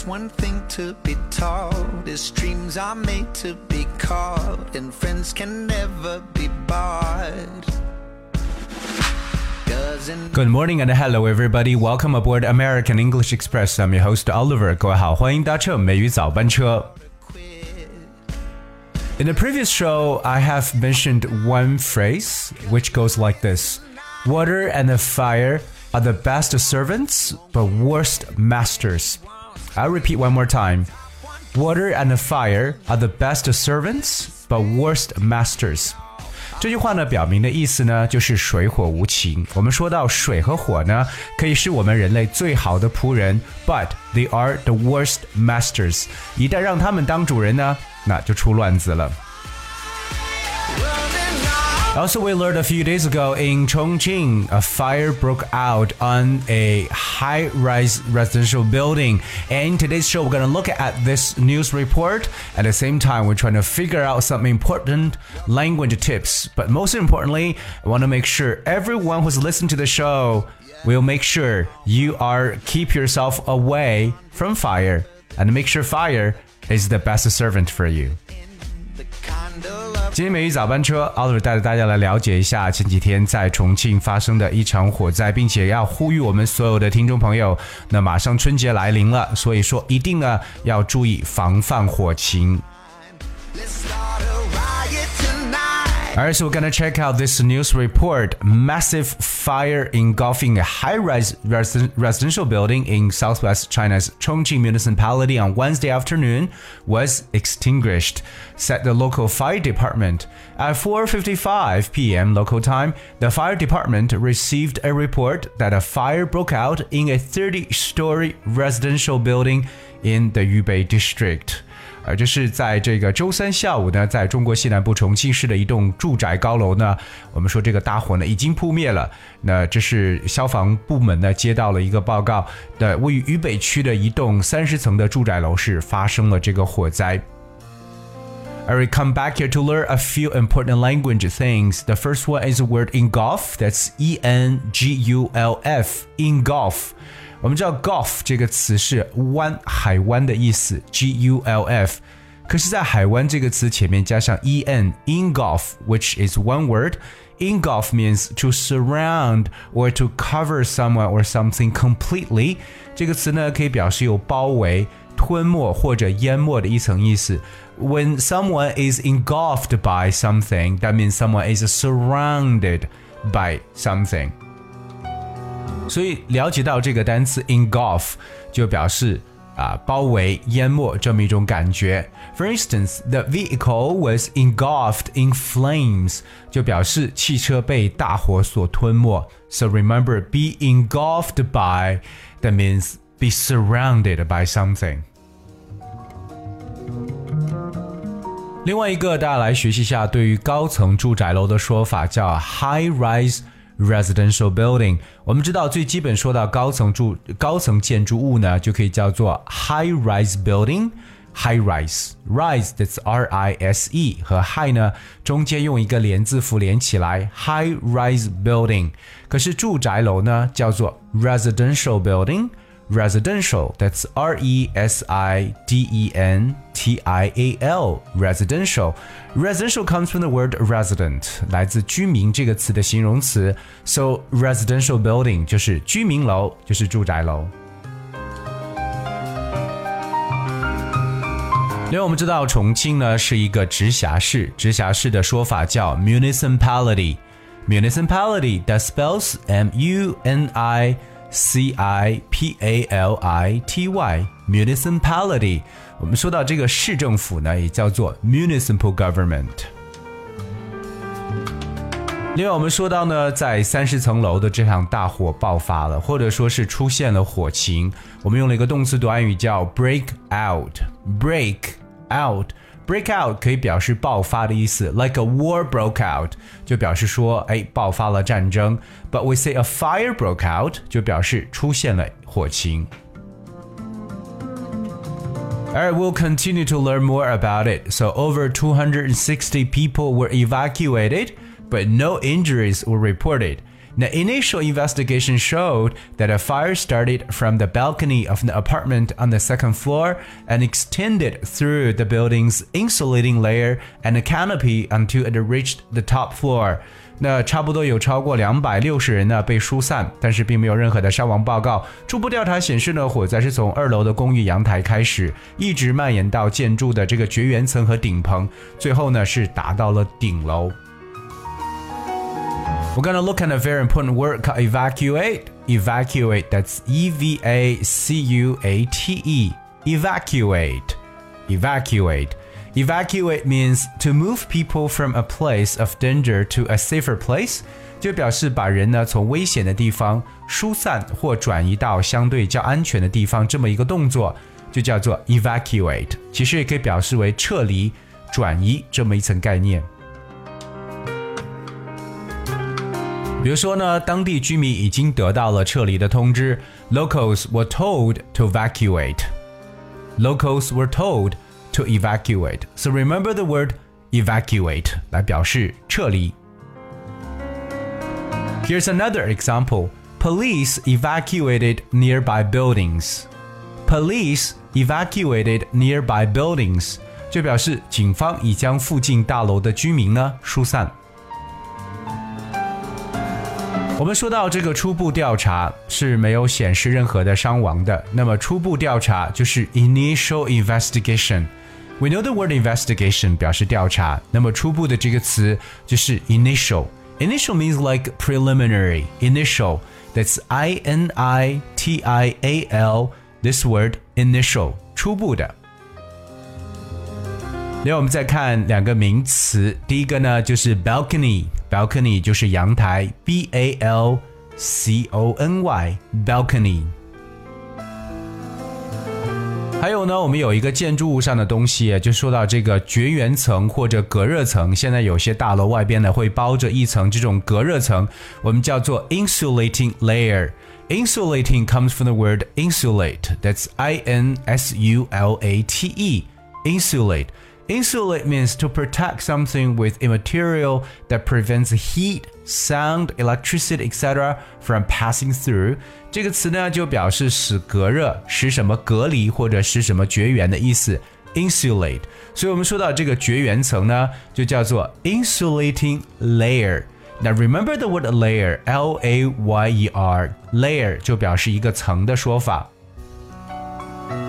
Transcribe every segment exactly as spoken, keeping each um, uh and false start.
It's one thing to be taught, as dreams are made to be caught, and friends can never be bought. Good morning and hello everybody. Welcome aboard American English Express. I'm your host Oliver. 各位好，欢迎搭乘美语早班车。 In the previous show, I have mentioned one phrase which goes like this. Water and the fire are the best servants, but worst masters. I'll repeat one more time. Water and the fire are the best servants, but worst masters. 这句话呢，表明的意思呢，就是水火无情。我们说到水和火呢，可以是我们人类最好的仆人 ，but they are the worst masters. 一旦让他们当主人呢， 那就出乱子了。Also, we learned a few days ago in Chongqing, a fire broke out on a high-rise residential building. And in today's show, we're going to look at this news report. At the same time, we're trying to figure out some important language tips. But most importantly, I want to make sure everyone who's listening to the show will make sure you are keep yourself away from fire and make sure fire is the best servant for you. 今天美语早班车 ，Oliver 带着大家来了解一下前几天在重庆发生的一场火灾，并且要呼吁我们所有的听众朋友，那马上春节来临了，所以说一定呢要注意防范火情。Alright, so we're gonna check out this news report. Massive fire engulfing a high-rise res- residential building in southwest China's Chongqing municipality on Wednesday afternoon was extinguished, said the local fire department. At four fifty-five p m local time, the fire department received a report that a fire broke out in a thirty-story residential building in the Yubei district. 呃，这是在这个周三下午呢，在中国西南部重庆市的一栋住宅高楼呢，我们说这个大火呢已经扑灭了。那这是消防部门呢接到了一个报告，的位于渝北区的一栋三十层的住宅楼是发生了这个火灾。 I will come back here to learn a few important language things. The first one is the word engulf. That's E N G U L F. Engulf. 我们知道 gulf 这个词是湾、海湾的意思 ，G U L F。可是，在海湾这个词前面加上 en, engulf, which is one word. Engulf means to surround or to cover someone or something completely. 这个词呢，可以表示有包围、吞没或者淹没的一层意思。 When someone is engulfed by something, that means someone is surrounded by something. 所以了解到这个单词 engulf 就表示啊包围、淹没这么一种感觉。For instance, the vehicle was engulfed in flames 就表示汽车被大火所吞没。So remember, be engulfed by that means be surrounded by something. 另外一个大家来学习一下对于高层住宅楼的说法叫 high-rise residential building， 我们知道最基本说到高层住高层建筑物呢，就可以叫做 high-rise building。high-rise, rise that's R I S E 和 high 呢中间用一个连字符连起来 high-rise building。可是住宅楼呢叫做 residential building。residential that's R E S I D E N T I A L residential residential comes from the word resident 来自居民这个词的形容词 so residential building 就是居民楼就是住宅楼因为我们知道重庆呢是一个直辖市直辖市的说法叫 municipality municipality that spells M U N I C I P A L I T Y municipality 我们说到这个市政府呢也叫做 municipal government 另外我们说到呢在三十层楼的这场大火爆发了或者说是出现了火情我们用了一个动词短语叫 break out break out break out 可以表示爆发的意思 like a war broke out 就表示说哎爆发了战争 but we say a fire broke out 就表示出现了火情 Alright, we'll continue to learn more about it. So over two hundred sixty people were evacuated, but no injuries were reported. The initial investigation showed that a fire started from the balcony of an apartment on the second floor and extended through the building's insulating layer and a canopy until it reached the top floor. 那差不多有超过两百六十人呢被疏散，但是并没有任何的伤亡报告。初步调查显示呢，火灾是从二楼的公寓阳台开始，一直蔓延到建筑的这个绝缘层和顶棚，最后呢是达到了顶楼。We're gonna look at a very important word called evacuate. Evacuate. That's E V A C U A T E. Evacuate. Evacuate. Evacuate means to move people from a place of danger to a safer place， 就表示把人呢从危险的地方疏散或转移到相对较安全的地方，这么一个动作就叫做 evacuate， 其实也可以表示为撤离、转移这么一层概念。比如说呢，当地居民已经得到了撤离的通知 ，locals were told to evacuate. Locals were told. To evacuate. So remember the word evacuate 来表示撤离。Here's another example. Police evacuated nearby buildings. Police evacuated nearby buildings. 就表示警方已将附近大楼的居民呢疏散。我们说到这个初步调查是没有显示任何的伤亡的，那么初步调查就是 initial investigation。We know the word investigation 表示调查，那么初步的这个词就是 initial。Initial means like preliminary. Initial, that's I N I T I A L. This word initial 初步的。那我们再看两个名词，第一个呢就是 balcony。Balcony 就是阳台 ，B A L C O N Y balcony。还有呢，我们有一个建筑物上的东西，就说到这个绝缘层或者隔热层。现在有些大楼外边呢会包着一层这种隔热层，我们叫做 insulating layer。Insulating comes from the word insulate. That's I N S U L A T E. Insulate. Insulate means to protect something with a material that prevents heat, sound, electricity, et cetera from passing through. 这个词呢就表示使隔热、使什么隔离或者使什么绝缘的意思。Insulate。所以我们说到这个绝缘层呢，就叫做 insulating layer。Now remember the word layer, L A Y E R. Layer 就表示一个层的说法。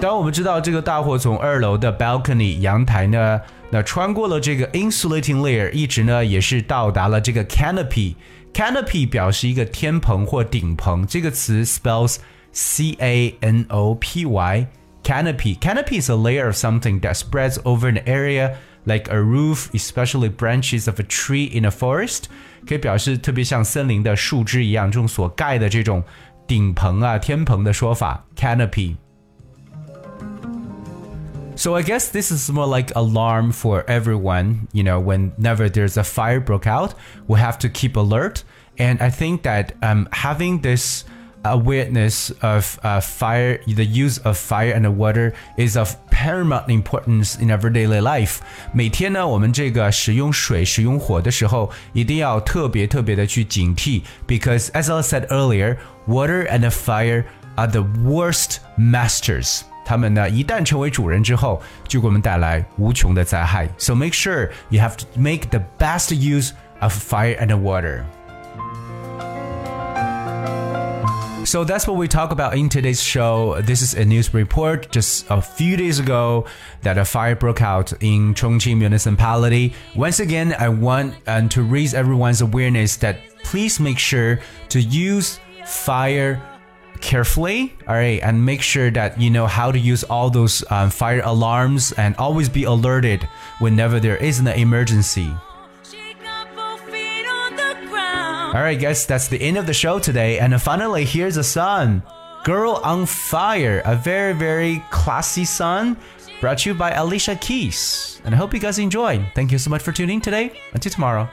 当我们知道这个大火从二楼的 balcony 阳台呢，那穿过了这个 insulating layer， 一直呢也是到达了这个 canopy。canopy 表示一个天棚或顶棚，这个词 spells C A N O P Y。canopy canopy is a layer of something that spreads over an area like a roof, especially branches of a tree in a forest。可以表示特别像森林的树枝一样，这种所盖的这种顶棚啊、天棚的说法 canopy。So I guess this is more like alarm for everyone, you know, whenever there's a fire broke out, we have to keep alert. And I think that um, having this awareness of uh, fire, the use of fire and water is of paramount importance in our daily life. 每天呢，我们这个使用水、使用火的时候，一定要特别特别的去警惕 because as I said earlier, water and fire are the worst masters. 他们呢，一旦成为主人之后，就给我们带来无穷的灾害。So make sure you have to make the best use of fire and water. So that's what we talk about in today's show. This is a news report just a few days ago that a fire broke out in Chongqing municipality. Once again, I want and to raise everyone's awareness that please make sure to use fire carefully, all right, and make sure that you know how to use all those um, fire alarms and always be alerted whenever there is an emergency. All right, guys, that's the end of the show today. And finally, here's the song, Girl on Fire, a very, very classy song brought to you by Alicia Keys. And I hope you guys enjoy. Thank you so much for tuning in today. Until tomorrow.